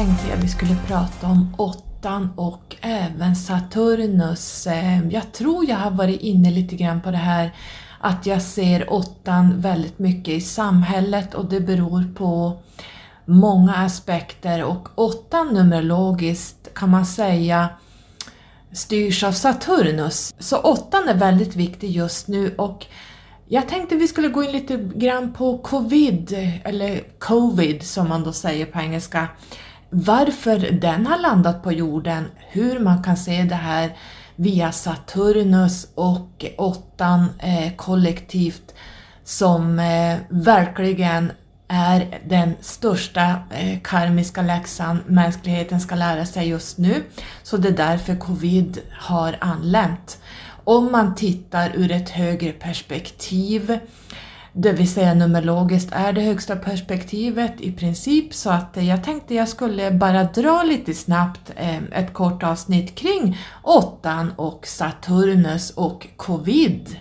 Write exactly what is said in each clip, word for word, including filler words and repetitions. tänkte jag vi skulle prata om åttan och även Saturnus. Jag tror jag har varit inne lite grann på det här att jag ser åttan väldigt mycket i samhället, och det beror på många aspekter, och åttan numerologiskt kan man säga styrs av Saturnus. Så åttan är väldigt viktig just nu, och jag tänkte vi skulle gå in lite grann på covid, eller covid som man då säger på engelska. Varför den har landat på jorden, hur man kan se det här via Saturnus och åttan eh, kollektivt, som eh, verkligen är den största eh, karmiska läxan mänskligheten ska lära sig just nu. Så det är därför covid har anlänt. Om man tittar ur ett högre perspektiv, det vill säga numerologiskt är det högsta perspektivet i princip, så att jag tänkte jag skulle bara dra lite snabbt ett kort avsnitt kring åttan och Saturnus och covid.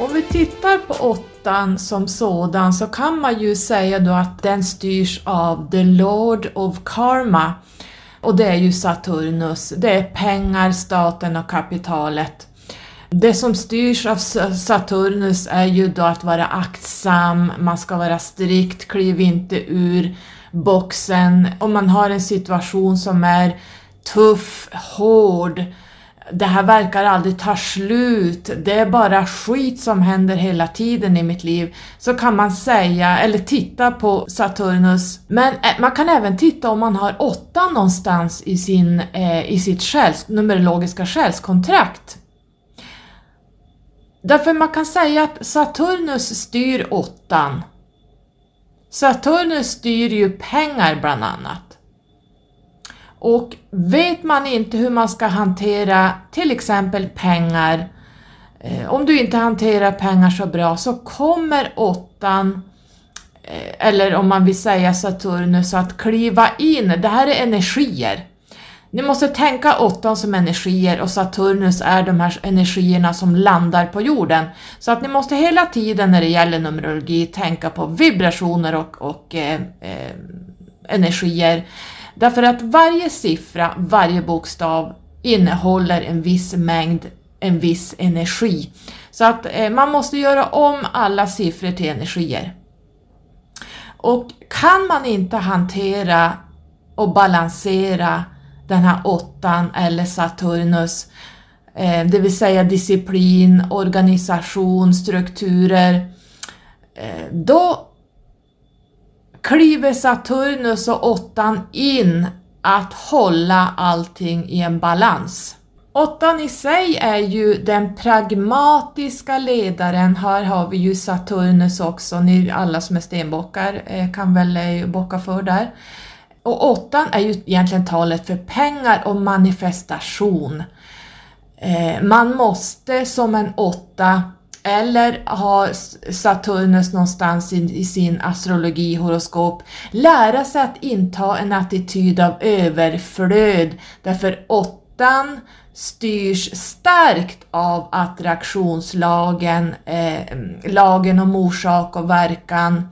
Om vi tittar på åttan som sådan, så kan man ju säga då att den styrs av the Lord of Karma. Och det är ju Saturnus. Det är pengar, staten och kapitalet. Det som styrs av Saturnus är ju då att vara aktsam. Man ska vara strikt, kliv inte ur boxen. Om man har en situation som är tuff, hård. Det här verkar aldrig ta slut, det är bara skit som händer hela tiden i mitt liv. Så kan man säga, eller titta på Saturnus. Men man kan även titta om man har åtta någonstans i, sin, eh, i sitt själs, numerologiska själskontrakt. Därför man kan säga att Saturnus styr åttan. Saturnus styr ju pengar bland annat. Och vet man inte hur man ska hantera till exempel pengar, eh, om du inte hanterar pengar så bra, så kommer åttan, eh, eller om man vill säga Saturnus, att kliva in. Det här är energier. Ni måste tänka åttan som energier, och Saturnus är de här energierna som landar på jorden. Så att ni måste hela tiden när det gäller numerologi tänka på vibrationer och, och eh, eh, energier. Därför att varje siffra, varje bokstav innehåller en viss mängd, en viss energi. Så att eh, man måste göra om alla siffror till energier. Och kan man inte hantera och balansera den här åttan eller Saturnus, eh, det vill säga disciplin, organisation, strukturer, eh, då kliver Saturnus och åttan in att hålla allting i en balans. Åttan i sig är ju den pragmatiska ledaren. Här har vi ju Saturnus också. Ni alla som är stenbockar kan väl bocka för där. Och åttan är ju egentligen talet för pengar och manifestation. Man måste som en åtta, eller har Saturnus någonstans i, i sin astrologihoroskop, lära sig att inta en attityd av överflöd. Därför åttan styrs starkt av attraktionslagen, eh, lagen om orsak och verkan.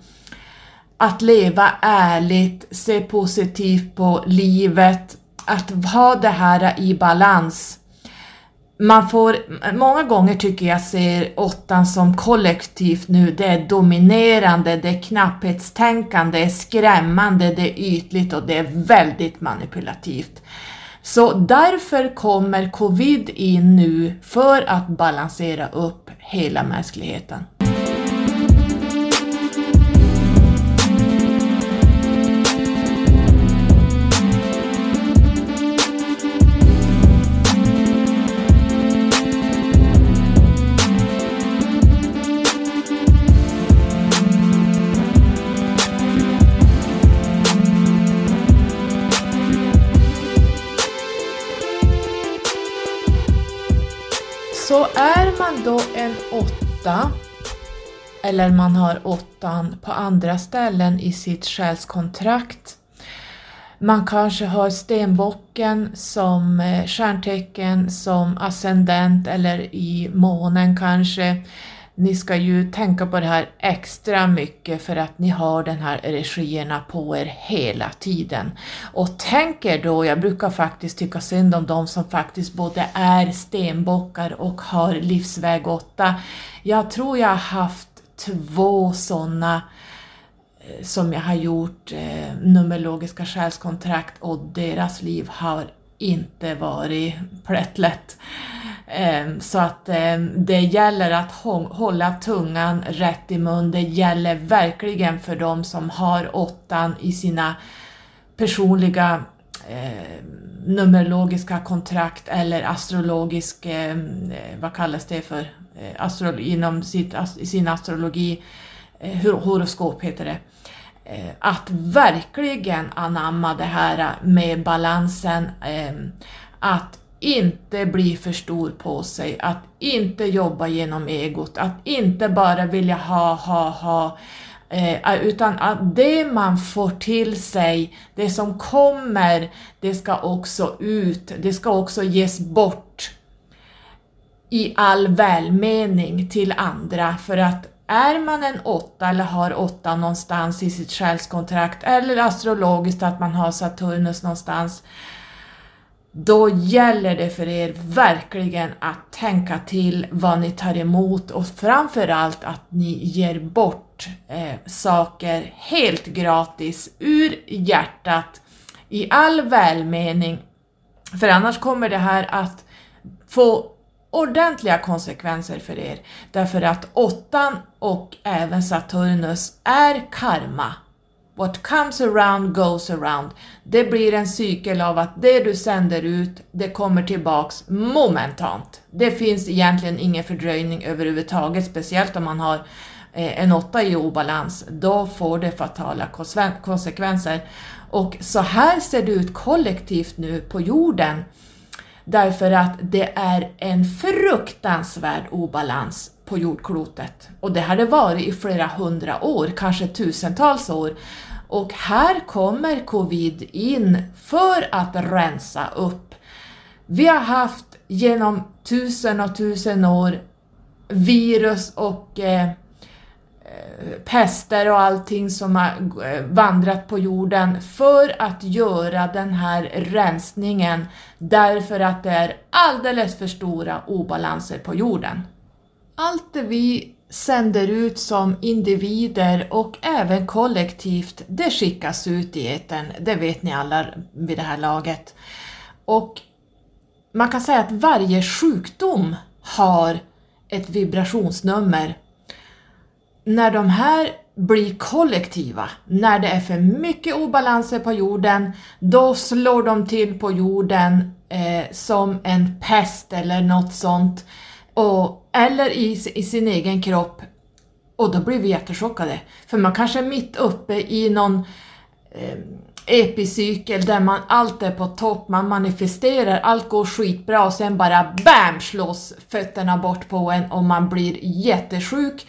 Att leva ärligt, se positivt på livet, att ha det här i balans. Man får, många gånger tycker jag ser åttan som kollektivt nu, det är dominerande, det är knapphetstänkande, det är skrämmande, det är ytligt och det är väldigt manipulativt. Så därför kommer covid in nu för att balansera upp hela mänskligheten. Så är man då en åtta, eller man har åttan på andra ställen i sitt själskontrakt, Man kanske har stenbocken som stjärntecken, som ascendent eller i månen kanske. Ni ska ju tänka på det här extra mycket för att ni har den här energierna på er hela tiden. Och tänker då, jag brukar faktiskt tycka synd om de som faktiskt både är stenbockar och har livsväg åtta. Jag tror jag har haft två sådana som jag har gjort eh, numerologiska själskontrakt, och deras liv har inte varit plättlätt. Eh, så att eh, det gäller att hå- hålla tungan rätt i mun. Det gäller verkligen för de som har åttan i sina personliga eh, numerologiska kontrakt eller astrologisk, eh, vad kallas det för, eh, astro- inom sitt, ast- sin astrologi. Horoskop heter det, att verkligen anamma det här med balansen, att inte bli för stor på sig, att inte jobba genom egot, att inte bara vilja ha, ha, ha, utan att det man får till sig, det som kommer, det ska också ut, det ska också ges bort i all välmening till andra. För att är man en åtta eller har åtta någonstans i sitt själskontrakt, eller astrologiskt att man har Saturnus någonstans, då gäller det för er verkligen att tänka till vad ni tar emot, och framförallt att ni ger bort eh, saker helt gratis ur hjärtat i all välmening. För annars kommer det här att få ordentliga konsekvenser för er, därför att åttan och även Saturnus är karma. What comes around goes around. Det blir en cykel av att det du sänder ut, det kommer tillbaks momentant. Det finns egentligen ingen fördröjning överhuvudtaget, speciellt om man har en åtta i obalans, då får det fatala konsekvenser. Och så här ser det ut kollektivt nu på jorden. Därför att det är en fruktansvärd obalans på jordklotet. Och det har det varit i flera hundra år, kanske tusentals år. Och här kommer covid in för att rensa upp. Vi har haft genom tusen och tusen år virus och eh, pester och allting som har vandrat på jorden för att göra den här rensningen, därför att det är alldeles för stora obalanser på jorden. Allt det vi sänder ut som individer och även kollektivt, det skickas ut i etern, det vet ni alla vid det här laget. Och man kan säga att varje sjukdom har ett vibrationsnummer. När de här blir kollektiva, när det är för mycket obalanser på jorden, då slår de till på jorden eh, som en pest eller något sånt. Och, eller i, i sin egen kropp. Och då blir vi jättechockade. För man kanske är mitt uppe i någon eh, epicykel där man allt är på topp, man manifesterar, allt går skitbra och sen bara bam slås fötterna bort på en och man blir jättesjuk.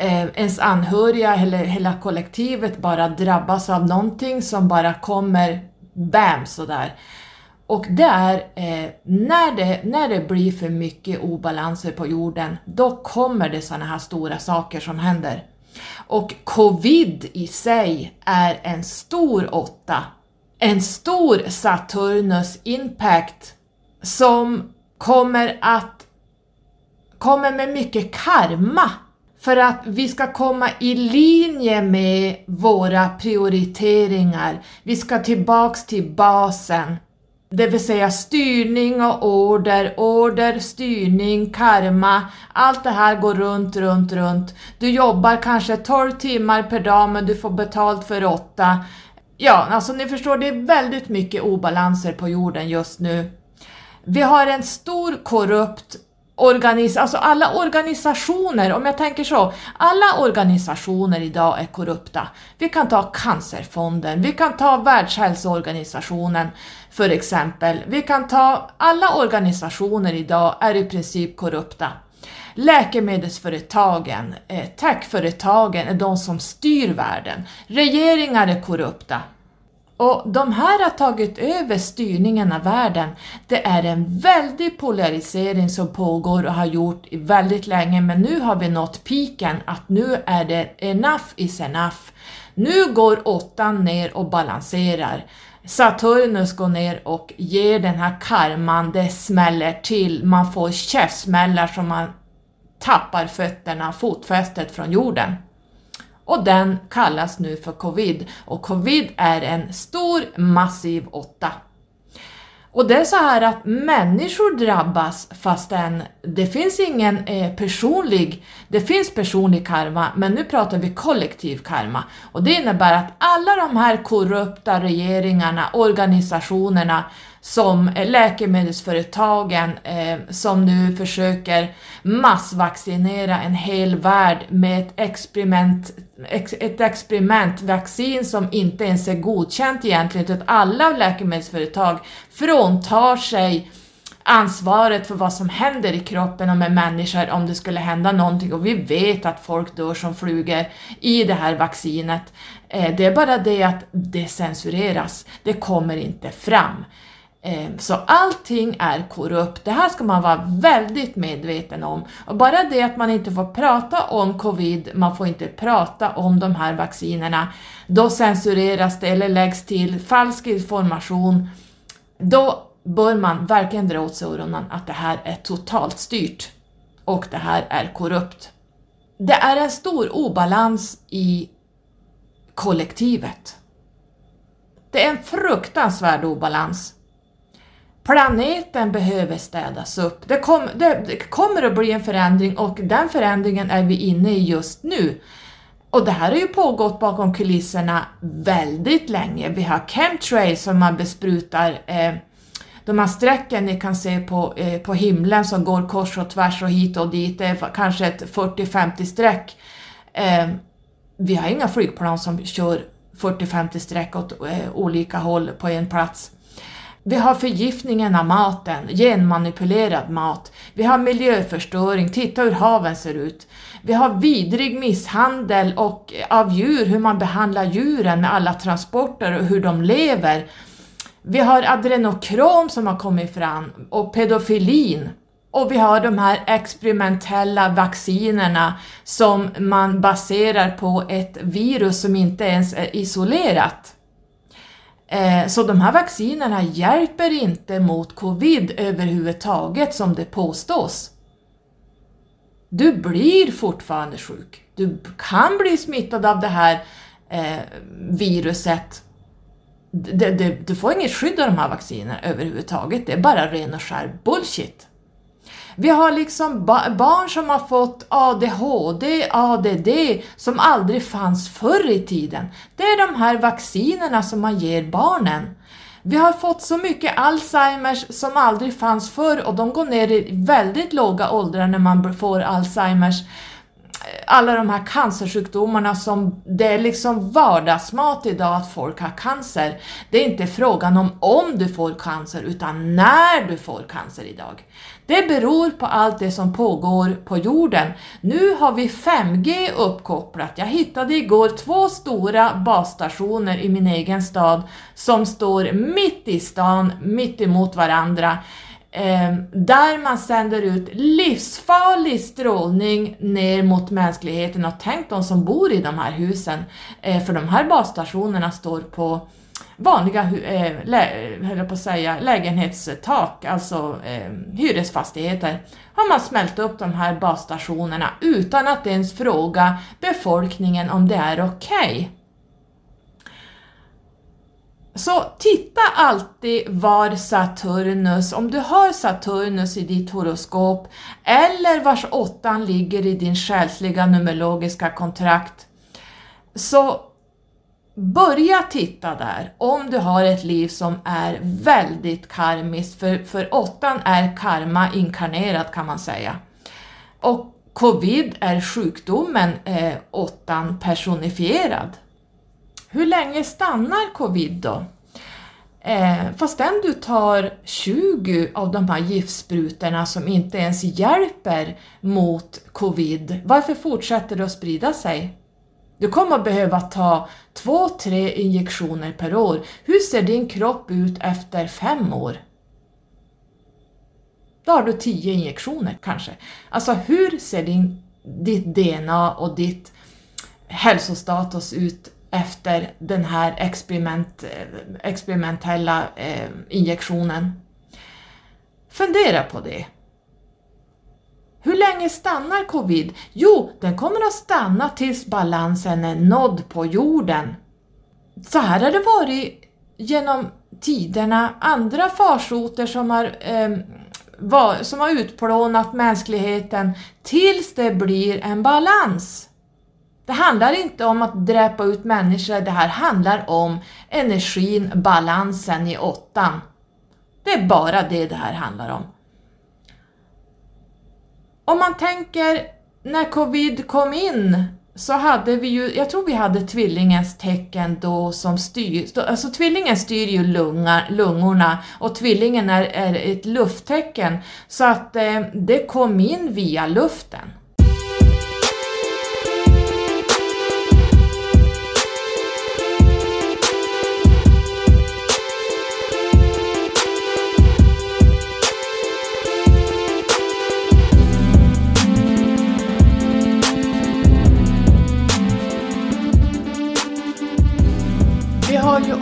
Eh, ens anhöriga eller hela kollektivet bara drabbas av någonting som bara kommer bam sådär. Och där, eh, när, det, när det blir för mycket obalanser på jorden, då kommer det sådana här stora saker som händer. Och covid i sig är en stor åtta, en stor Saturnus impact som kommer att kommer med mycket karma. För att vi ska komma i linje med våra prioriteringar. Vi ska tillbaks till basen. Det vill säga styrning och order. Order, styrning, karma. Allt det här går runt, runt, runt. Du jobbar kanske tolv timmar per dag men du får betalt för åtta. Ja, alltså ni förstår, det är väldigt mycket obalanser på jorden just nu. Vi har en stor korrupt Organis- alltså alla organisationer, om jag tänker så, alla organisationer idag är korrupta. Vi kan ta Cancerfonden, vi kan ta Världshälsoorganisationen för exempel. Vi kan ta, alla organisationer idag är i princip korrupta. Läkemedelsföretagen, eh, techföretagen är de som styr världen. Regeringar är korrupta. Och de här har tagit över styrningen av världen. Det är en väldig polarisering som pågår och har gjort väldigt länge. Men nu har vi nått piken att nu är det enough is enough. Nu går åttan ner och balanserar. Saturnus går ner och ger den här karman, det smäller till. Man får käftsmällar som man tappar fötterna, fotfästet från jorden. Och den kallas nu för covid. Och covid är en stor, massiv åtta. Och det är så här att människor drabbas fastän det finns ingen eh, personlig, det finns personlig karma, men nu pratar vi kollektiv karma. Och det innebär att alla de här korrupta regeringarna, organisationerna, som läkemedelsföretagen eh, som nu försöker massvaccinera en hel värld med ett experiment, ex, ett experimentvaccin som inte ens är godkänt egentligen, utan alla läkemedelsföretag fråntar sig ansvaret för vad som händer i kroppen och med människor om det skulle hända någonting. Och vi vet att folk dör som flugor i det här vaccinet. Eh, det är bara det att det censureras, det kommer inte fram. Så allting är korrupt. Det här ska man vara väldigt medveten om. Och bara det att man inte får prata om covid, man får inte prata om de här vaccinerna, då censureras det eller läggs till falsk information. Då bör man verkligen dra åt sig öronen att det här är totalt styrt och det här är korrupt. Det är en stor obalans i kollektivet. Det är en fruktansvärd obalans. Planeten behöver städas upp. Det, kom, det, det kommer att bli en förändring och den förändringen är vi inne i just nu. Och det här har ju pågått bakom kulisserna väldigt länge. Vi har chemtrails som man besprutar. Eh, de här strecken ni kan se på, eh, på himlen som går kors och tvärs och hit och dit. Det är kanske ett fyrtio femtio streck. Eh, vi har inga flygplan som kör fyrtio femtio streck åt eh, olika håll på en plats. Vi har förgiftningen av maten, genmanipulerad mat. Vi har miljöförstöring, titta hur haven ser ut. Vi har vidrig misshandel och av djur, hur man behandlar djuren med alla transporter och hur de lever. Vi har adrenokrom som har kommit fram och pedofilin. Och vi har de här experimentella vaccinerna som man baserar på ett virus som inte ens är isolerat. Så de här vaccinerna hjälper inte mot covid överhuvudtaget som det påstås. Du blir fortfarande sjuk. Du kan bli smittad av det här eh, viruset. Du, du, du får inget skydd av de här vaccinerna överhuvudtaget. Det är bara ren och skär bullshit. Vi har liksom ba- barn som har fått A D H D, A D D som aldrig fanns förr i tiden. Det är de här vaccinerna som man ger barnen. Vi har fått så mycket Alzheimers som aldrig fanns förr och de går ner i väldigt låga åldrar när man får Alzheimers. Alla de här cancersjukdomarna som det är liksom vardagsmat idag att folk har cancer. Det är inte frågan om om du får cancer utan när du får cancer idag. Det beror på allt det som pågår på jorden. Nu har vi fem G uppkopplat. Jag hittade igår två stora basstationer i min egen stad som står mitt i stan, mitt emot varandra. Där man sänder ut livsfarlig strålning ner mot mänskligheten och tänk de som bor i de här husen. För de här basstationerna står på vanliga lä- på att säga, lägenhetstak, alltså eh, hyresfastigheter. Har man smält upp de här basstationerna utan att ens fråga befolkningen om det är okej. Okay. Så titta alltid var Saturnus, om du har Saturnus i ditt horoskop eller vars åttan ligger i din själsliga numerologiska kontrakt, så börja titta där om du har ett liv som är väldigt karmiskt, för, för åttan är karma inkarnerat kan man säga. Och covid är sjukdomen eh, åttan personifierad. Hur länge stannar covid då? Eh, fastän du tar tjugo av de här giftsprutorna som inte ens hjälper mot covid, varför fortsätter det att sprida sig? Du kommer behöva ta två, tre injektioner per år. Hur ser din kropp ut efter fem år? Då har du tio injektioner kanske. Alltså hur ser din, ditt D N A och ditt hälsostatus ut efter den här experiment, experimentella eh, injektionen? Fundera på det. Hur länge stannar covid? Jo, den kommer att stanna tills balansen är nådd på jorden. Så här har det varit genom tiderna. Andra farsoter som har, eh, var, som har utplånat mänskligheten tills det blir en balans. Det handlar inte om att dräpa ut människor. Det här handlar om energin, balansen i åttan. Det är bara det det här handlar om. Om man tänker, när covid kom in så hade vi ju, jag tror vi hade tvillingens tecken då som styr, alltså tvillingen styr ju lunga, lungorna och tvillingen är, är ett lufttecken så att eh, det kom in via luften.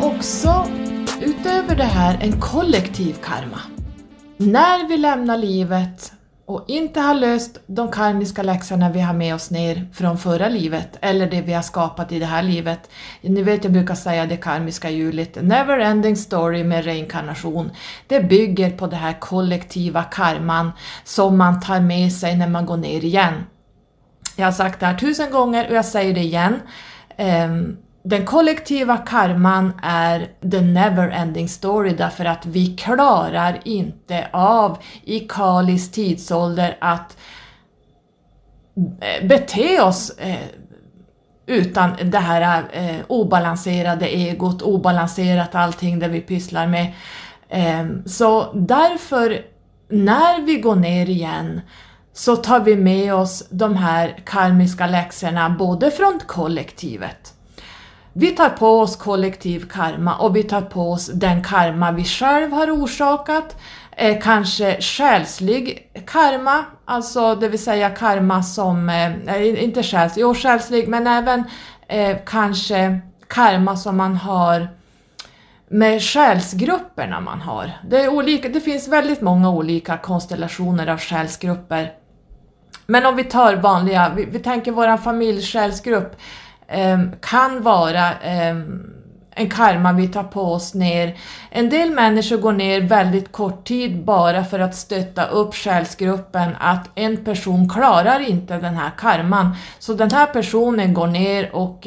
Också utöver det här en kollektiv karma. När vi lämnar livet och inte har löst de karmiska läxorna vi har med oss ner från förra livet eller det vi har skapat i det här livet. Ni vet jag brukar säga det karmiska hjulet, never ending story med reinkarnation. Det bygger på det här kollektiva karman som man tar med sig när man går ner igen. Jag har sagt det här tusen gånger och jag säger det igen. Um, Den kollektiva karman är the never ending story därför att vi klarar inte av i Kalis tidsålder att bete oss utan det här obalanserade egot, obalanserat allting där vi pysslar med. Så därför när vi går ner igen så tar vi med oss de här karmiska läxorna både från kollektivet. Vi tar på oss kollektiv karma och vi tar på oss den karma vi själv har orsakat. Eh, kanske själslig karma, alltså det vill säga karma som, eh, inte själslig, jo, själslig men även eh, kanske karma som man har med själsgrupperna man har. Det är olika, det finns väldigt många olika konstellationer av själsgrupper. Men om vi tar vanliga, vi, vi tänker vår familjsjälsgrupp. Kan vara en karma vi tar på oss ner. En del människor går ner väldigt kort tid bara för att stötta upp själsgruppen att en person klarar inte den här karman. Så den här personen går ner och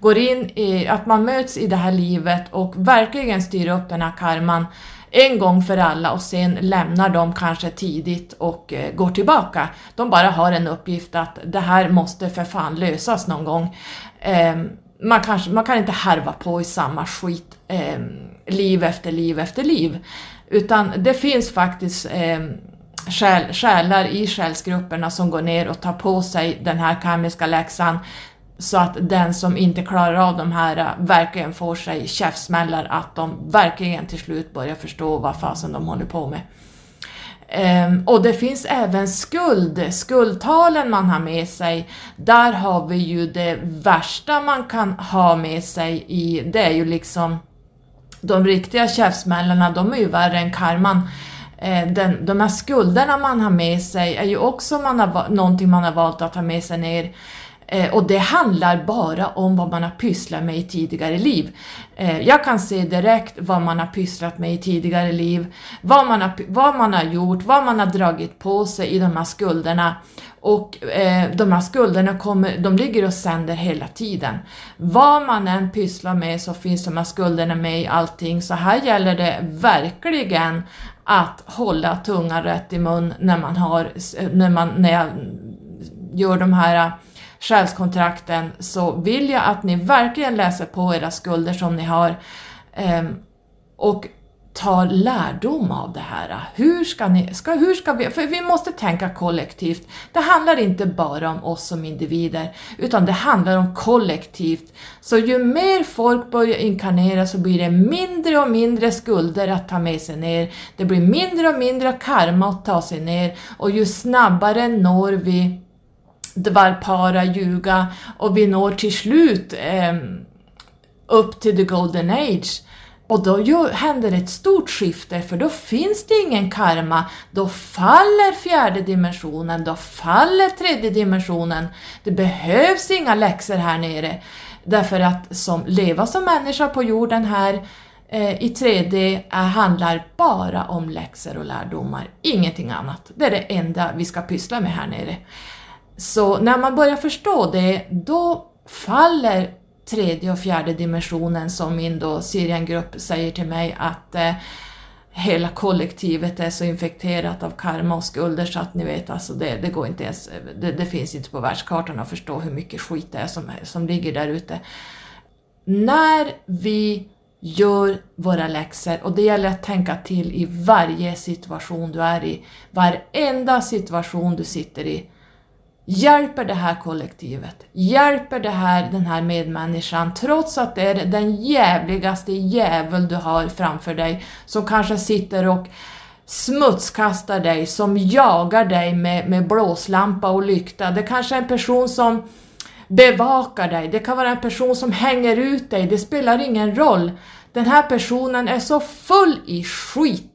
går in i att man möts i det här livet och verkligen styr upp den här karman en gång för alla och sen lämnar de kanske tidigt och går tillbaka. De bara har en uppgift att det här måste för fan lösas någon gång. Eh, man, kanske, man kan inte härva på i samma skit eh, liv efter liv efter liv. Utan det finns faktiskt eh, själ, själar i själsgrupperna som går ner och tar på sig den här karmiska läxan. Så att den som inte klarar av de här verkligen får sig käftsmällar att de verkligen till slut börjar förstå vad fasen de håller på med. Ehm, och det finns även skuld, skuldtalen man har med sig. Där har vi ju det värsta man kan ha med sig i, det är ju liksom de riktiga käftsmällarna, de är ju värre än karman. Den, de här skulderna man har med sig är ju också man har, någonting man har valt att ha med sig ner. Och det handlar bara om vad man har pysslat med i tidigare liv. Jag kan se direkt vad man har pysslat med i tidigare liv. Vad man har, vad man har gjort, vad man har dragit på sig i de här skulderna. Och eh, de här skulderna kommer, de ligger och sänder hela tiden. Vad man än pysslar med så finns de här skulderna med i allting. Så här gäller det verkligen att hålla tungan rätt i mun när man har, när man, när jag gör de här själskontrakten, så vill jag att ni verkligen läser på era skulder som ni har ehm, och ta lärdom av det här. Hur ska ni, ska, hur ska vi, för vi måste tänka kollektivt. Det handlar inte bara om oss som individer, utan det handlar om kollektivt. Så ju mer folk börjar inkarnera, så blir det mindre och mindre skulder att ta med sig ner. Det blir mindre och mindre karma att ta sig ner, och ju snabbare når vi dvarpara, ljuga, och vi når till slut eh, upp till the golden age. Och då ju, händer ett stort skifte, för då finns det ingen karma. Då faller fjärde dimensionen, då faller tredje dimensionen. Det behövs inga läxor här nere. Därför att som, leva som människa på jorden här eh, i tre D är, handlar bara om läxor och lärdomar. Ingenting annat. Det är det enda vi ska pyssla med här nere. Så när man börjar förstå det, då faller tredje och fjärde dimensionen, som min då Sirian-grupp säger till mig att eh, hela kollektivet är så infekterat av karma och skulder så att ni vet, alltså det, det går inte ens, det, det finns inte på världskartan att förstå hur mycket skit det är som, som ligger där ute. När vi gör våra läxor, och det gäller att tänka till i varje situation du är i, varenda situation du sitter i, hjälper det här kollektivet, hjälper det här, den här medmänniskan, trots att det är den jävligaste jävel du har framför dig, som kanske sitter och smutskastar dig, som jagar dig med, med blåslampa och lykta. Det kanske är en person som bevakar dig, det kan vara en person som hänger ut dig, det spelar ingen roll. Den här personen är så full i skit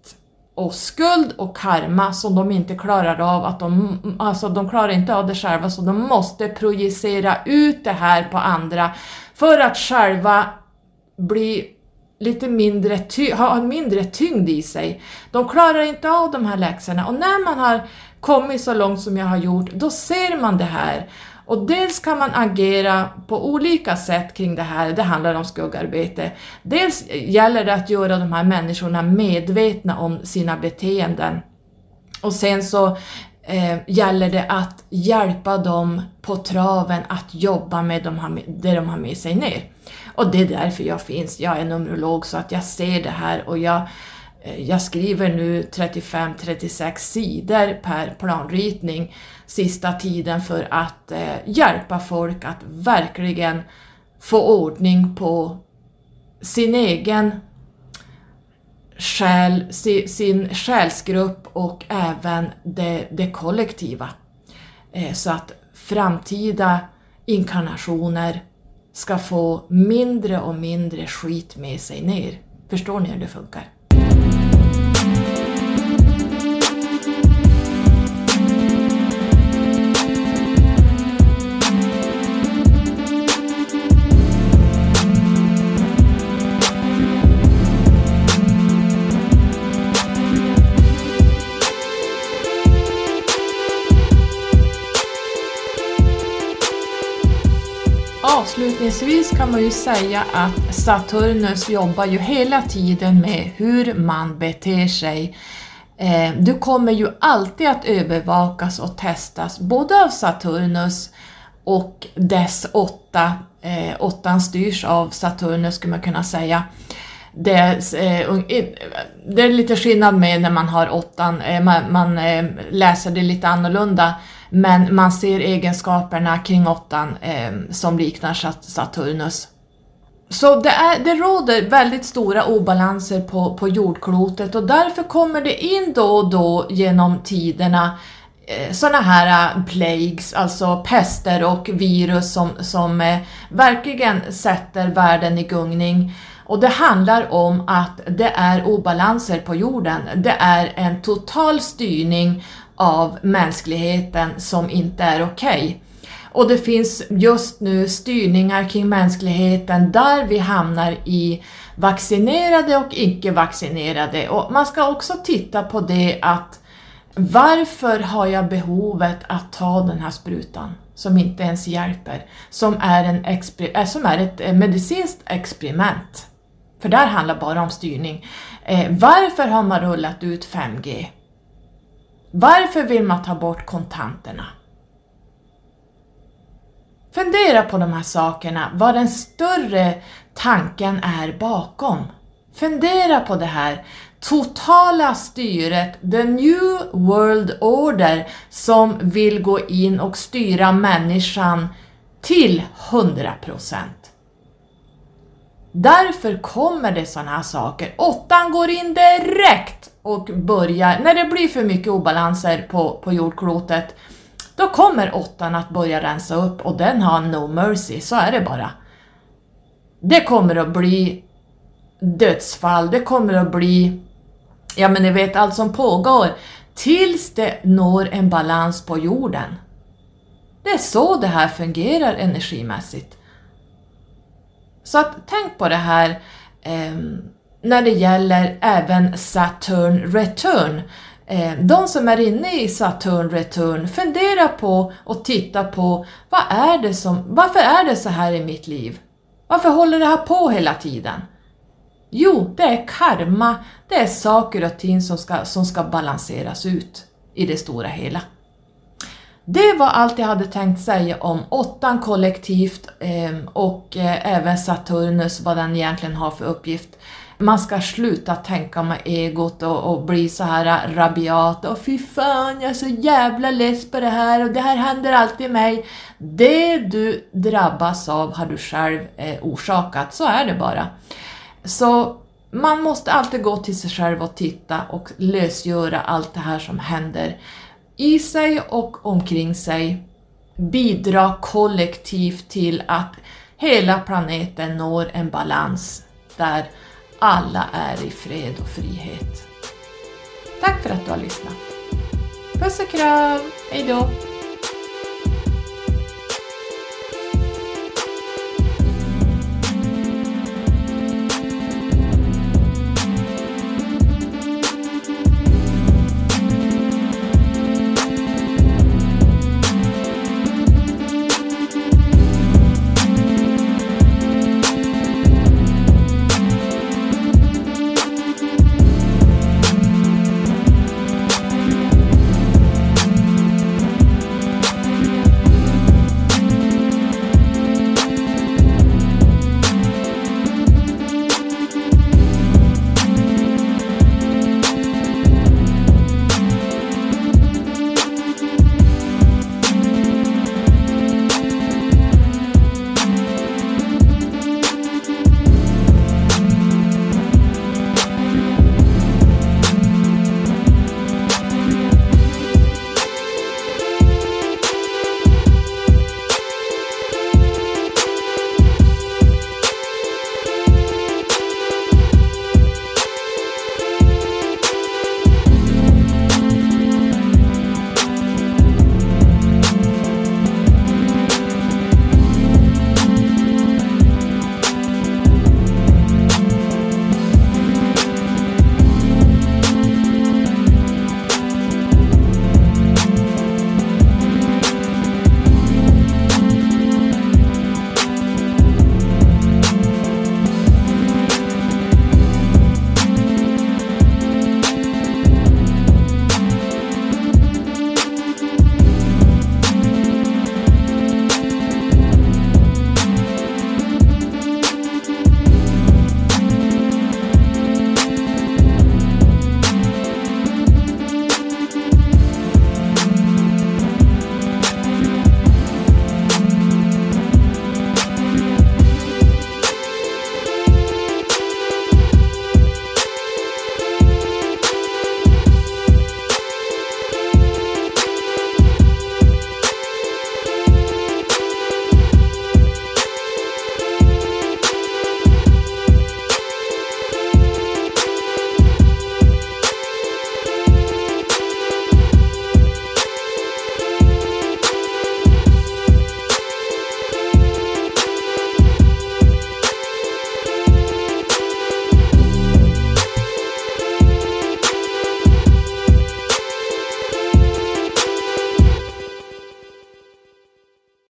och skuld och karma som de inte klarar av, att de, alltså de klarar inte av det själva, så de måste projicera ut det här på andra för att själva bli lite mindre ty- ha mindre tyngd i sig. De klarar inte av de här läxorna, och när man har kommit så långt som jag har gjort, då ser man det här. Och dels kan man agera på olika sätt kring det här, det handlar om skuggarbete. Dels gäller det att göra de här människorna medvetna om sina beteenden. Och sen så eh, gäller det att hjälpa dem på traven att jobba med de här, det de har med sig ner. Och det är därför jag finns, jag är numerolog, så att jag ser det här, och jag... Jag skriver nu trettiofem till trettiosex sidor per planritning sista tiden för att eh, hjälpa folk att verkligen få ordning på sin egen själ, si, sin själsgrupp och även det, det kollektiva. Eh, så att framtida inkarnationer ska få mindre och mindre skit med sig ner. Förstår ni hur det funkar? Avslutningsvis kan man ju säga att Saturnus jobbar ju hela tiden med hur man beter sig. Du kommer ju alltid att övervakas och testas både av Saturnus och dess åtta. Åttan styrs av Saturnus, skulle man kunna säga. Det är, det är lite skillnad med när man har åttan, man, man läser det lite annorlunda. Men man ser egenskaperna kring åttan eh, som liknar Saturnus. Så det, är, det råder väldigt stora obalanser på, på jordklotet, och därför kommer det in då och då genom tiderna eh, sådana här eh, plagues, alltså pester och virus som, som eh, verkligen sätter världen i gungning. Och det handlar om att det är obalanser på jorden, det är en total styrning av mänskligheten som inte är okej. Okay. Och det finns just nu styrningar kring mänskligheten där vi hamnar i vaccinerade och icke-vaccinerade. Och man ska också titta på det, att varför har jag behovet att ta den här sprutan som inte ens hjälper, som är, en exper- som är ett medicinskt experiment. För där handlar bara om styrning. Eh, varför har man rullat ut fem G? Varför vill man ta bort kontanterna? Fundera på de här sakerna, vad den större tanken är bakom. Fundera på det här. totala styret, the new world order, som vill gå in och styra människan till hundra procent. Därför kommer det sådana här saker. Åttan går in direkt och börjar, när det blir för mycket obalanser på, på jordklotet, då kommer åttan att börja rensa upp, och den har no mercy, så är det bara. Det kommer att bli dödsfall, det kommer att bli, ja men ni vet allt som pågår, tills det når en balans på jorden. Det är så det här fungerar energimässigt. Så att, tänk på det här eh, när det gäller även Saturn Return. Eh, de som är inne i Saturn Return, fundera på och titta på, vad är det som, varför är det så här i mitt liv? Varför håller det här på hela tiden? Jo, det är karma, det är saker och ting som ska, som ska balanseras ut i det stora hela. Det var allt jag hade tänkt säga om åttan kollektivt och även Saturnus, vad den egentligen har för uppgift. Man ska sluta tänka med egot och, och bli så här rabiat och fy fan, jag är så jävla less på det här och det här händer alltid mig. Det du drabbas av har du själv orsakat, så är det bara. Så man måste alltid gå till sig själv och titta och lösgöra allt det här som händer i sig och omkring sig. Bidra kollektivt till att hela planeten når en balans där alla är i fred och frihet. Tack för att du har lyssnat. Puss och kram, hejdå!